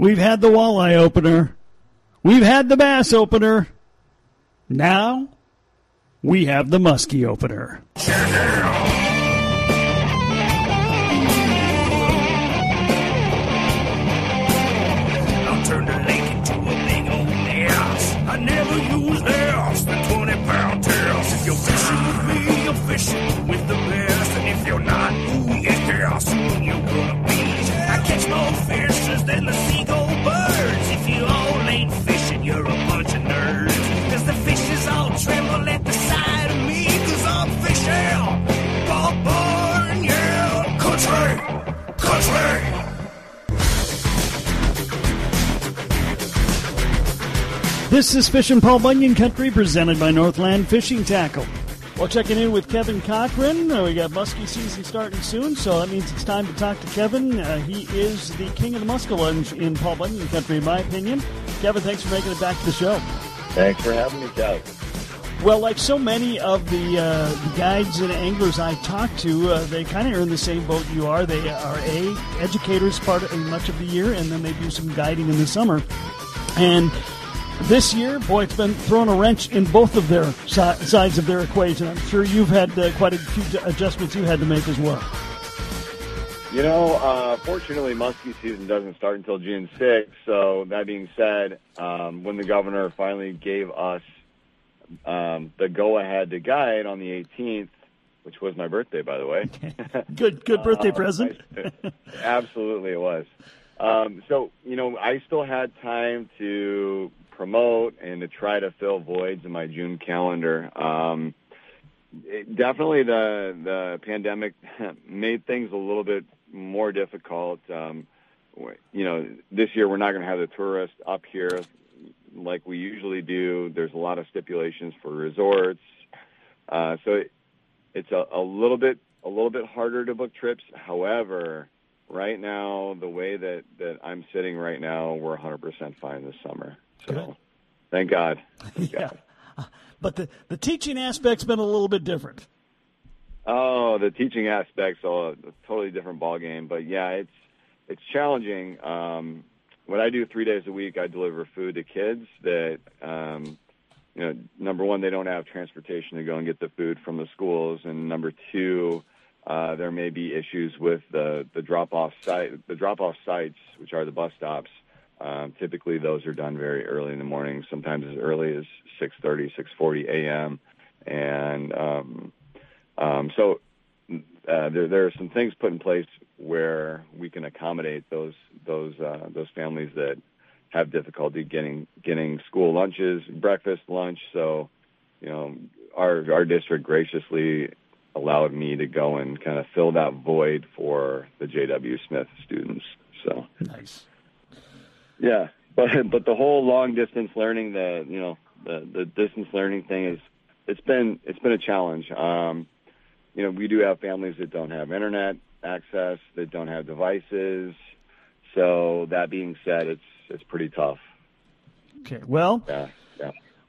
We've had the walleye opener. We've had the bass opener. Now, we have the muskie opener. I'll turn the lake into a big old house. I never use else than 20-pound tails. If you're fishing with me, you're fishing with the best. And if you're not, ooh, yes, girl, soon you're gonna be. I catch more fishes than the seagull birds. If you all ain't fishing, you're a bunch of nerds. The fishes all tremble at the sight of me, 'cause I'm fishing Paul Bunyan Country, country. This is Fishing Paul Bunyan Country, presented by Northland Fishing Tackle. Well, checking in with Kevin Cochran. We got muskie season starting soon, so that means it's time to talk to Kevin. He is the king of the muskellunge in Paul Bunyan Country, in my opinion. Kevin, thanks for making it back to the show. Thanks for having me, Doug. Well, like so many of the guides and anglers I've talked to, they kind of are in the same boat you are. They are educators much of the year, and then they do some guiding in the summer. And this year, boy, it's been throwing a wrench in both of their sides of their equation. I'm sure you've had quite a few adjustments you had to make as well. You know, fortunately, muskie season doesn't start until June 6th. So that being said, when the governor finally gave us the go-ahead to guide on the 18th, which was my birthday, by the way. Good birthday present. Absolutely, it was. So, you know, I still had time to promote and to try to fill voids in my June calendar. Definitely the pandemic made things a little bit more difficult. You know, this year we're not going to have the tourists up here like we usually do. There's a lot of stipulations for resorts, so it's a little bit harder to book trips. However, right now, the way that I'm sitting right now, we're 100% fine this summer. So good. Thank God. Yeah, but the teaching aspect's been a little bit different. Oh, the teaching aspect's a totally different ballgame. But, yeah, it's challenging. What I do 3 days a week, I deliver food to kids that, you know, number one, they don't have transportation to go and get the food from the schools. And number two, there may be issues with the drop-off sites, which are the bus stops. Typically, those are done very early in the morning, sometimes as early as 6:30, 6:40 a.m. And there are some things put in place where we can accommodate those families that have difficulty getting school lunches, breakfast, lunch. So, you know, our district graciously allowed me to go and kind of fill that void for the J.W. Smith students. So nice. Yeah, but the whole long distance learning, the distance learning thing is it's been a challenge. You know, we do have families that don't have internet access, that don't have devices. So that being said, it's pretty tough. Okay. Well, yeah.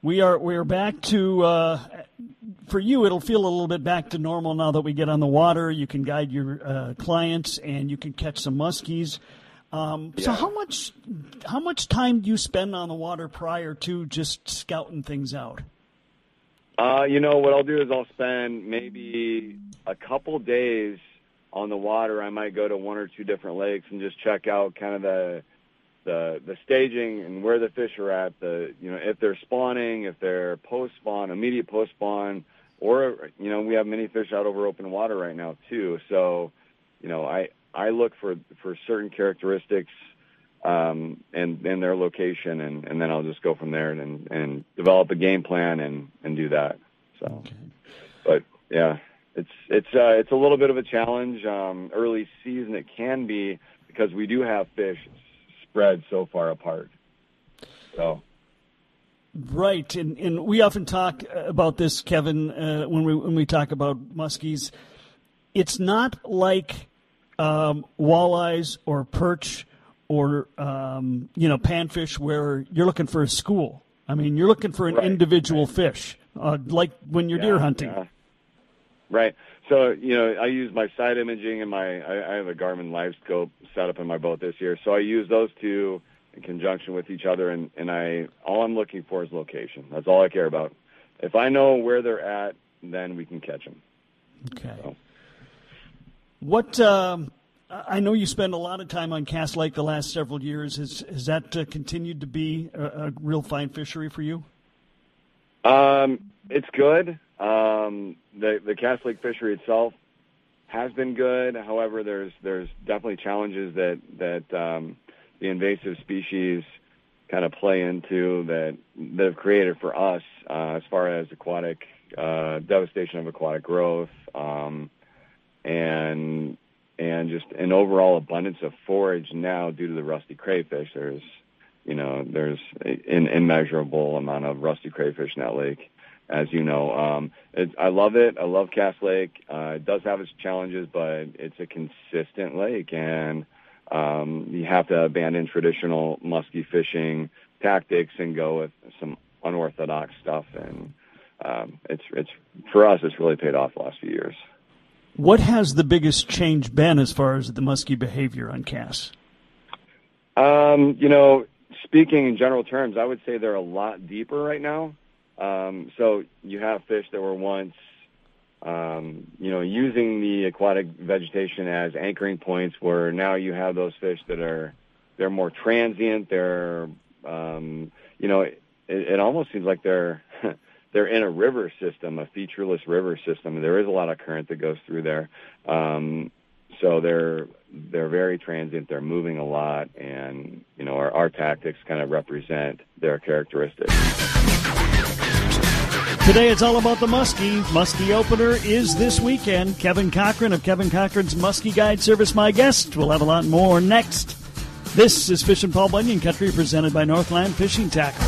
We are back to for you. It'll feel a little bit back to normal now that we get on the water. You can guide your clients and you can catch some muskies. Yeah. So how much time do you spend on the water prior to just scouting things out? You know, what I'll do is I'll spend maybe a couple days on the water. I might go to one or two different lakes and just check out kind of the staging and where the fish are at. If they're spawning, if they're post-spawn, immediate post-spawn, or, you know, we have many fish out over open water right now too. So, you know, I look for certain characteristics and their location, and then I'll just go from there and develop a game plan and do that. So, okay. But yeah, it's a little bit of a challenge. Early season it can be because we do have fish spread so far apart. So. Right, and we often talk about this, Kevin, when we talk about muskies. It's not like walleyes or perch or, panfish where you're looking for a school. I mean, you're looking for an individual fish, like when you're deer hunting. Yeah. Right. So, you know, I use my side imaging and I have a Garmin LiveScope set up in my boat this year. So I use those two in conjunction with each other, and all I'm looking for is location. That's all I care about. If I know where they're at, then we can catch them. Okay. So. What I know you spend a lot of time on Cass Lake the last several years. Has that continued to be a real fine fishery for you? It's good. The Cass Lake fishery itself has been good. However, there's definitely challenges that the invasive species kind of play into that have created for us as far as aquatic devastation of aquatic growth and just an overall abundance of forage now due to the rusty crayfish. There's an immeasurable amount of rusty crayfish in that lake, as you know. I love it. I love Cass Lake. It does have its challenges, but it's a consistent lake, and you have to abandon traditional muskie fishing tactics and go with some unorthodox stuff. And it's for us, it's really paid off the last few years. What has the biggest change been as far as the muskie behavior on Cass? Speaking in general terms, I would say they're a lot deeper right now. So you have fish that were once, using the aquatic vegetation as anchoring points, where now you have those fish that they're more transient. It almost seems like they're in a river system, a featureless river system. There is a lot of current that goes through there. So they're very transient. They're moving a lot, and, our tactics kind of represent their characteristics. Today it's all about the muskie. Muskie opener is this weekend. Kevin Cochran of Kevin Cochran's Muskie Guide Service, my guest. We'll have a lot more next. This is Fish and Paul Bunyan Country, presented by Northland Fishing Tackle.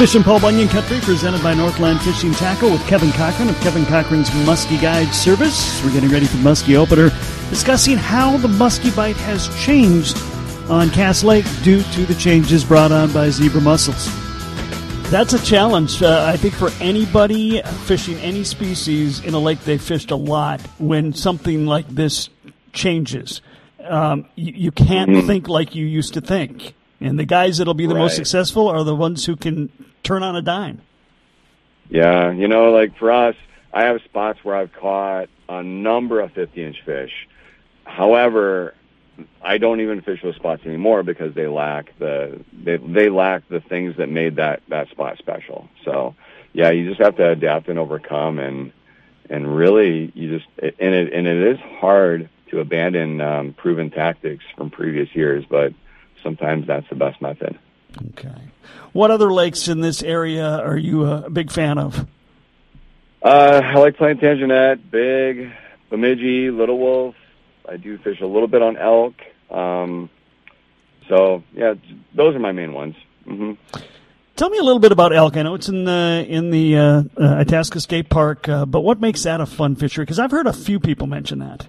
Fish and Paul Bunyan Country, presented by Northland Fishing Tackle, with Kevin Cochran of Kevin Cochran's Muskie Guide Service. We're getting ready for the Muskie Opener, discussing how the muskie bite has changed on Cass Lake due to the changes brought on by zebra mussels. That's a challenge, I think, for anybody fishing any species in a lake they fished a lot when something like this changes. You can't think like you used to think. And the guys that'll be the most successful are the ones who can turn on a dime. Yeah, for us, I have spots where I've caught a number of 50-inch fish. However, I don't even fish those spots anymore because they lack the things that made that spot special. So, yeah, you just have to adapt and overcome, and really it is hard to abandon proven tactics from previous years, but sometimes that's the best method. Okay. What other lakes in this area are you a big fan of? I like Plantagenet, Big, Bemidji, Little Wolf. I do fish a little bit on elk. Those are my main ones. Mm-hmm. Tell me a little bit about elk. I know it's in the Itasca State Park, but what makes that a fun fishery? Because I've heard a few people mention that.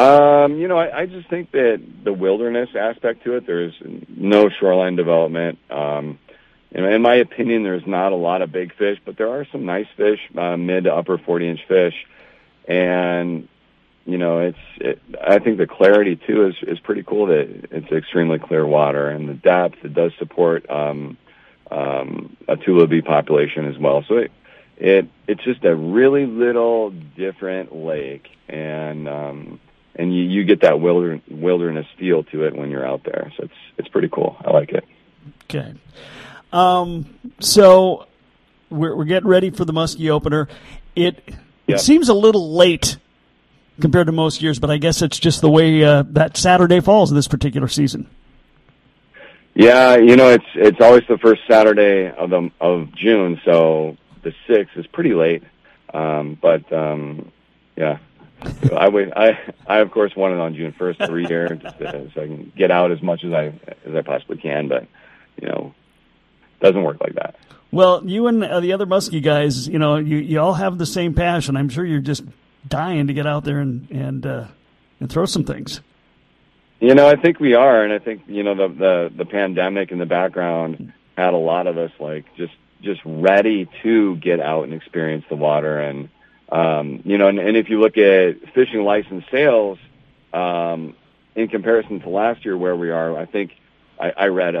I just think that the wilderness aspect to it, there's no shoreline development. In my opinion, there's not a lot of big fish, but there are some nice fish, mid to upper 40-inch fish. And, I think the clarity, too, is pretty cool. That it's extremely clear water, and the depth, it does support a tulip bee population as well. So it's just a really little different lake, and you get that wilderness feel to it when you're out there. So it's pretty cool. I like it. Okay. So we're getting ready for the muskie opener. It seems a little late compared to most years, but I guess it's just the way that Saturday falls this particular season. Yeah, it's always the first Saturday of June, so the 6th is pretty late. Yeah. So I of course won it on June 1st every year, just so I can get out as much as I possibly can. But it doesn't work like that. Well, you and the other muskie guys, you all have the same passion. I'm sure you're just dying to get out there and throw some things. I think we are, and I think the pandemic in the background had a lot of us like just just ready to get out and experience the water. And, you know, and if you look at fishing license sales, in comparison to last year where we are, I think I read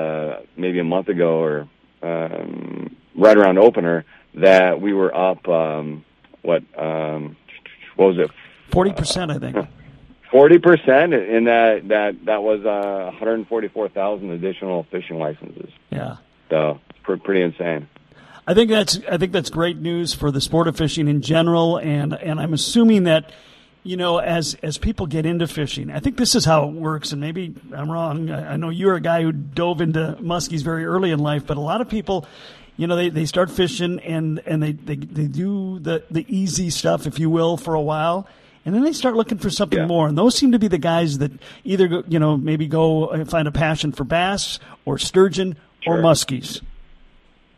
maybe a month ago or right around opener that we were up, what was it? 40%, I think. 40%, and that was 144,000 additional fishing licenses. Yeah, so it's pretty insane. I think that's great news for the sport of fishing in general, and I'm assuming that, you know, as people get into fishing, I think this is how it works. And maybe I'm wrong. I know you're a guy who dove into muskies very early in life, but a lot of people, you know, they start fishing and they do the easy stuff, if you will, for a while. And then they start looking for something more, and those seem to be the guys that either go, you know, maybe go and find a passion for bass or sturgeon or muskies.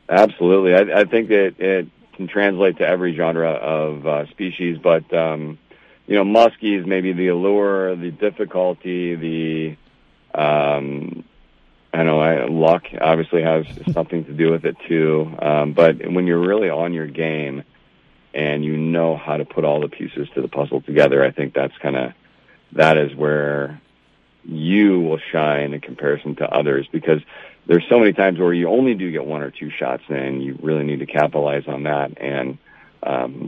Absolutely, I think that it can translate to every genre of species, but you know, muskies, maybe the allure, the difficulty, the luck obviously has something to do with it too. But when you're really on your game and you know how to put all the pieces to the puzzle together, I think that is where you will shine in comparison to others, because there's so many times where you only do get one or two shots in. You really need to capitalize on that. And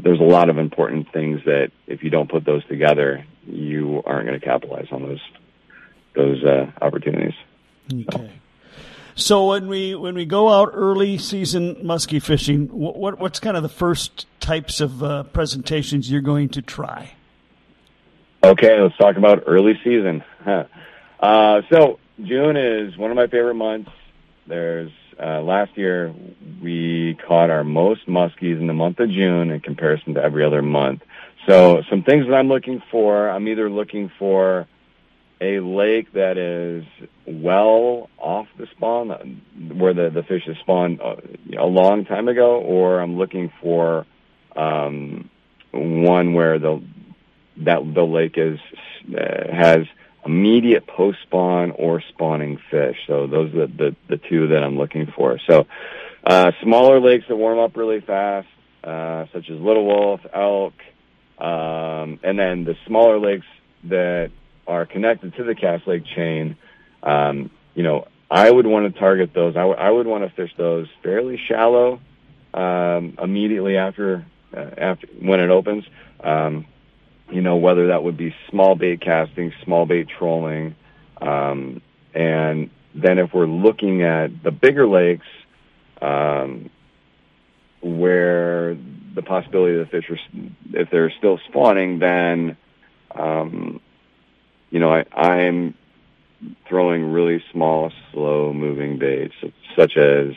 there's a lot of important things that if you don't put those together, you aren't going to capitalize on those opportunities. Okay. So when we go out early season muskie fishing, what's kind of the first types of presentations you're going to try? Okay, let's talk about early season. So June is one of my favorite months. There's last year we caught our most muskies in the month of June in comparison to every other month. So some things that I'm looking for, I'm either looking for a lake that is well off the spawn, where the fish is spawned a long time ago, or I'm looking for one where the lake has immediate post spawn or spawning fish. So those are the two that I'm looking for. So smaller lakes that warm up really fast, such as Little Wolf, Elk, and then the smaller lakes that are connected to the Cass Lake chain. You know, I would want to target those. I would want to fish those fairly shallow immediately after when it opens. You know, whether that would be small bait casting, small bait trolling, and then if we're looking at the bigger lakes where the possibility of the fish if they're still spawning, then you know, I'm throwing really small, slow-moving baits, such as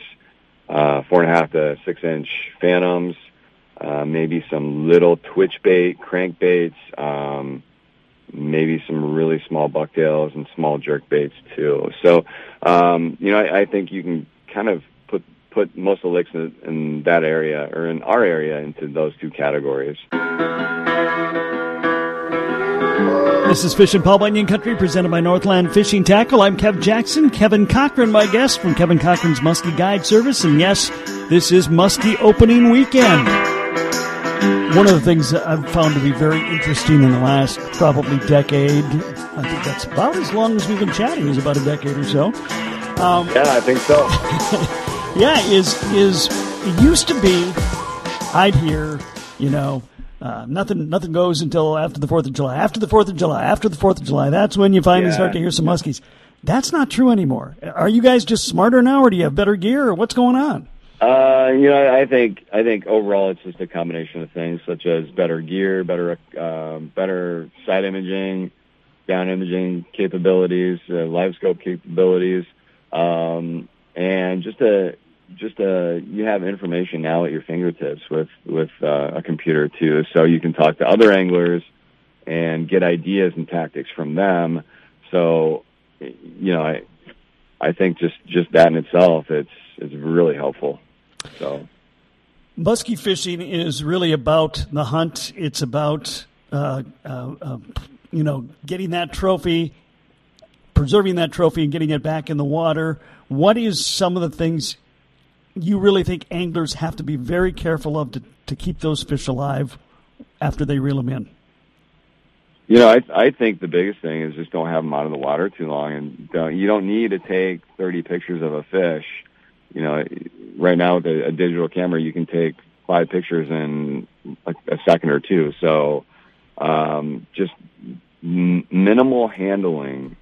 4.5 to 6-inch phantoms, maybe some little twitch bait, crankbaits, maybe some really small bucktails and small jerk baits too. So, you know, I think you can kind of put most of the lakes in that area or in our area into those two categories. This is Fish and Paul Bunyan Country, presented by Northland Fishing Tackle. I'm Kev Jackson. Kevin Cochran, my guest, from Kevin Cochran's Muskie Guide Service. And yes, this is Muskie Opening Weekend. One of the things that I've found to be very interesting in the last probably decade, I think that's about as long as we've been chatting, is about a decade or so. Yeah, I think so. Yeah, is it used to be I'd hear, you know, nothing goes until after the 4th of July. After the 4th of July, after the 4th of July, that's when you finally start to hear some muskies. That's not true anymore. Are you guys just smarter now, or do you have better gear, or what's going on? You know, I think overall it's just a combination of things, such as better gear, better sight imaging, down imaging capabilities, live scope capabilities, and just you have information now at your fingertips with a computer too, so you can talk to other anglers and get ideas and tactics from them. So, you know, I think just that in itself, it's really helpful. So, muskie fishing is really about the hunt. It's about you know, getting that trophy, preserving that trophy, and getting it back in the water. What is some of the things you really think anglers have to be very careful of to keep those fish alive after they reel them in? You know, I think the biggest thing is just don't have them out of the water too long, and you don't need to take 30 pictures of a fish. You know, right now with a digital camera, you can take 5 pictures in like a second or two. So just minimal handling,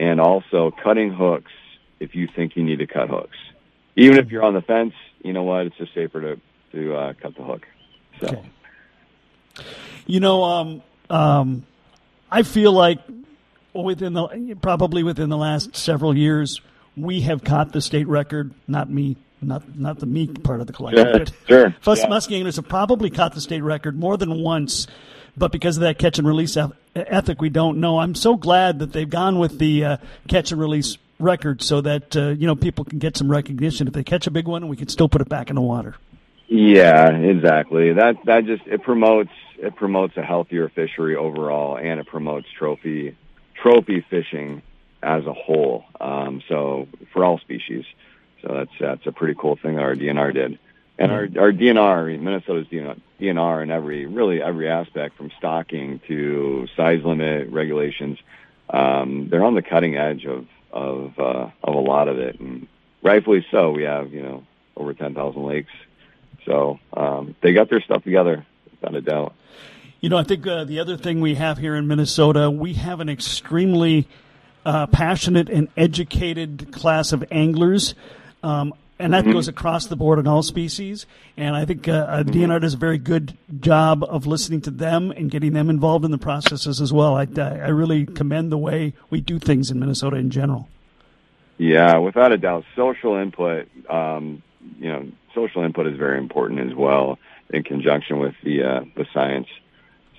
and also cutting hooks if you think you need to cut hooks. Even if you're on the fence, you know what, it's just safer to cut the hook. So. Okay. You know, I feel like probably within the last several years, we have caught the state record. Not me, not the me part of the collection. Sure, but sure. Muskie anglers have probably caught the state record more than once, but because of that catch and release ethic, we don't know. I'm so glad that they've gone with the catch and release record, so that people can get some recognition. If they catch a big one, we can still put it back in the water. Yeah, exactly. That just it promotes a healthier fishery overall, and it promotes trophy fishing as a whole. So for all species, so that's a pretty cool thing that our DNR did, and our DNR, Minnesota's DNR, in every aspect from stocking to size limit regulations, they're on the cutting edge of a lot of it, and rightfully so. We have over 10,000 lakes. So they got their stuff together, without a doubt. You know, I think the other thing we have here in Minnesota, we have an extremely passionate and educated class of anglers, and that goes across the board in all species. And I think DNR does a very good job of listening to them and getting them involved in the processes as well. I really commend the way we do things in Minnesota in general. Yeah, without a doubt, social input. Social input is very important as well, in conjunction with the science.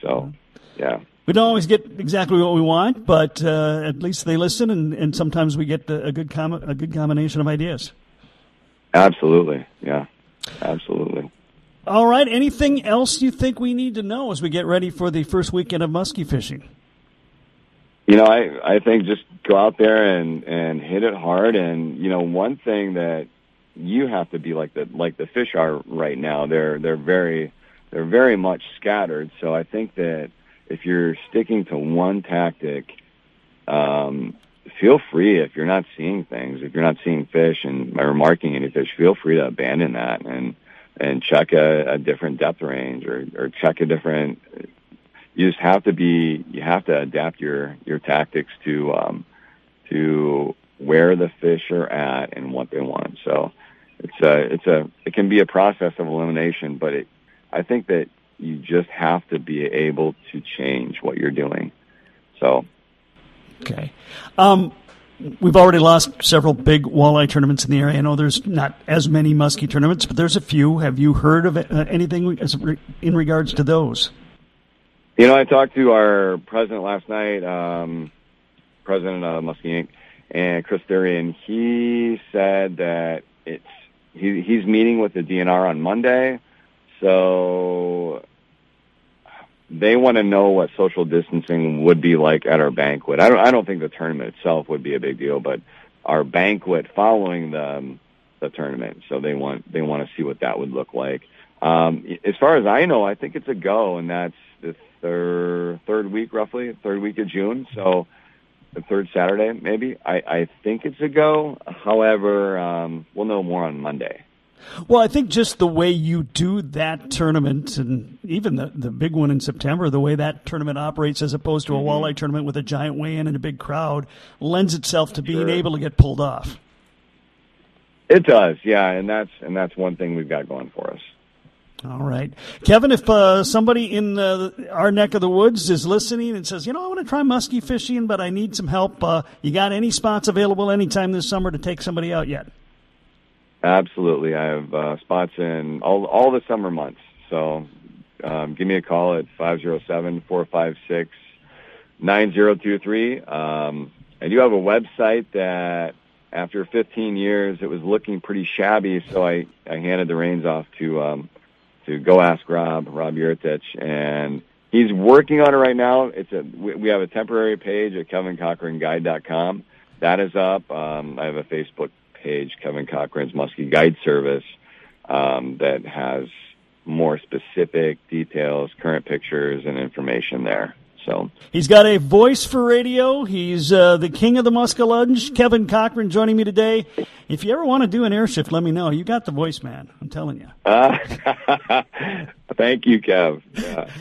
So, yeah. We don't always get exactly what we want, but at least they listen, and sometimes we get a good combination of ideas. Absolutely, yeah, absolutely. All right, anything else you think we need to know as we get ready for the first weekend of muskie fishing? You know, I think just go out there and hit it hard, and, one thing that you have to be like the fish are right now. They're very much scattered. So I think that if you're sticking to one tactic, feel free. If you're not seeing things, if you're not seeing fish and by remarking any fish, feel free to abandon that and check a different depth range or check a different. You have to adapt your tactics to where the fish are at and what they want. So it can be a process of elimination, but I think that you just have to be able to change what you're doing. So. Okay. We've already lost several big walleye tournaments in the area. I know there's not as many muskie tournaments, but there's a few. Have you heard of anything in regards to those? You know, I talked to our president last night, president of Muskie Inc., and Chris Thurian. He said that he's meeting with the DNR on Monday, so they want to know what social distancing would be like at our banquet. I don't think the tournament itself would be a big deal, but our banquet following the tournament. So they want to see what that would look like. As far as I know, I think it's a go, and that's the third week of June. So. The third Saturday, maybe. I think it's a go. However, we'll know more on Monday. Well, I think just the way you do that tournament, and even the big one in September, the way that tournament operates as opposed to a walleye tournament with a giant weigh-in and a big crowd, lends itself to being able to get pulled off. It does, yeah, and that's one thing we've got going for us. All right. Kevin, if somebody in our neck of the woods is listening and says, I want to try muskie fishing, but I need some help, you got any spots available anytime this summer to take somebody out yet? Absolutely. I have spots in all the summer months. So give me a call at 507-456-9023. I do have a website that after 15 years, it was looking pretty shabby, so I handed the reins off to Go Ask Rob Yertich, and he's working on it right now. We have a temporary page at KevinCochranGuide.com. That is up. I have a Facebook page, Kevin Cochran's Muskie Guide Service, that has more specific details, current pictures, and information there. So he's got a voice for radio. He's the king of the muskellunge. Kevin Cochran joining me today. If you ever want to do an air shift, let me know. You got the voice, man. I'm telling you. Thank you, Kev.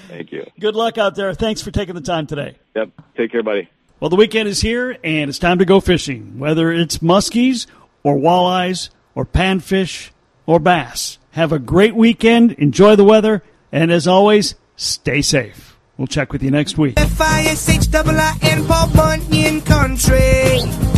Thank you. Good luck out there. Thanks for taking the time today. Yep. Take care, buddy. Well, the weekend is here, and it's time to go fishing. Whether it's muskies or walleyes or panfish or bass, have a great weekend. Enjoy the weather. And as always, stay safe. We'll check with you next week. F-I-S-H-I-I-N, Paul Bunyan Country.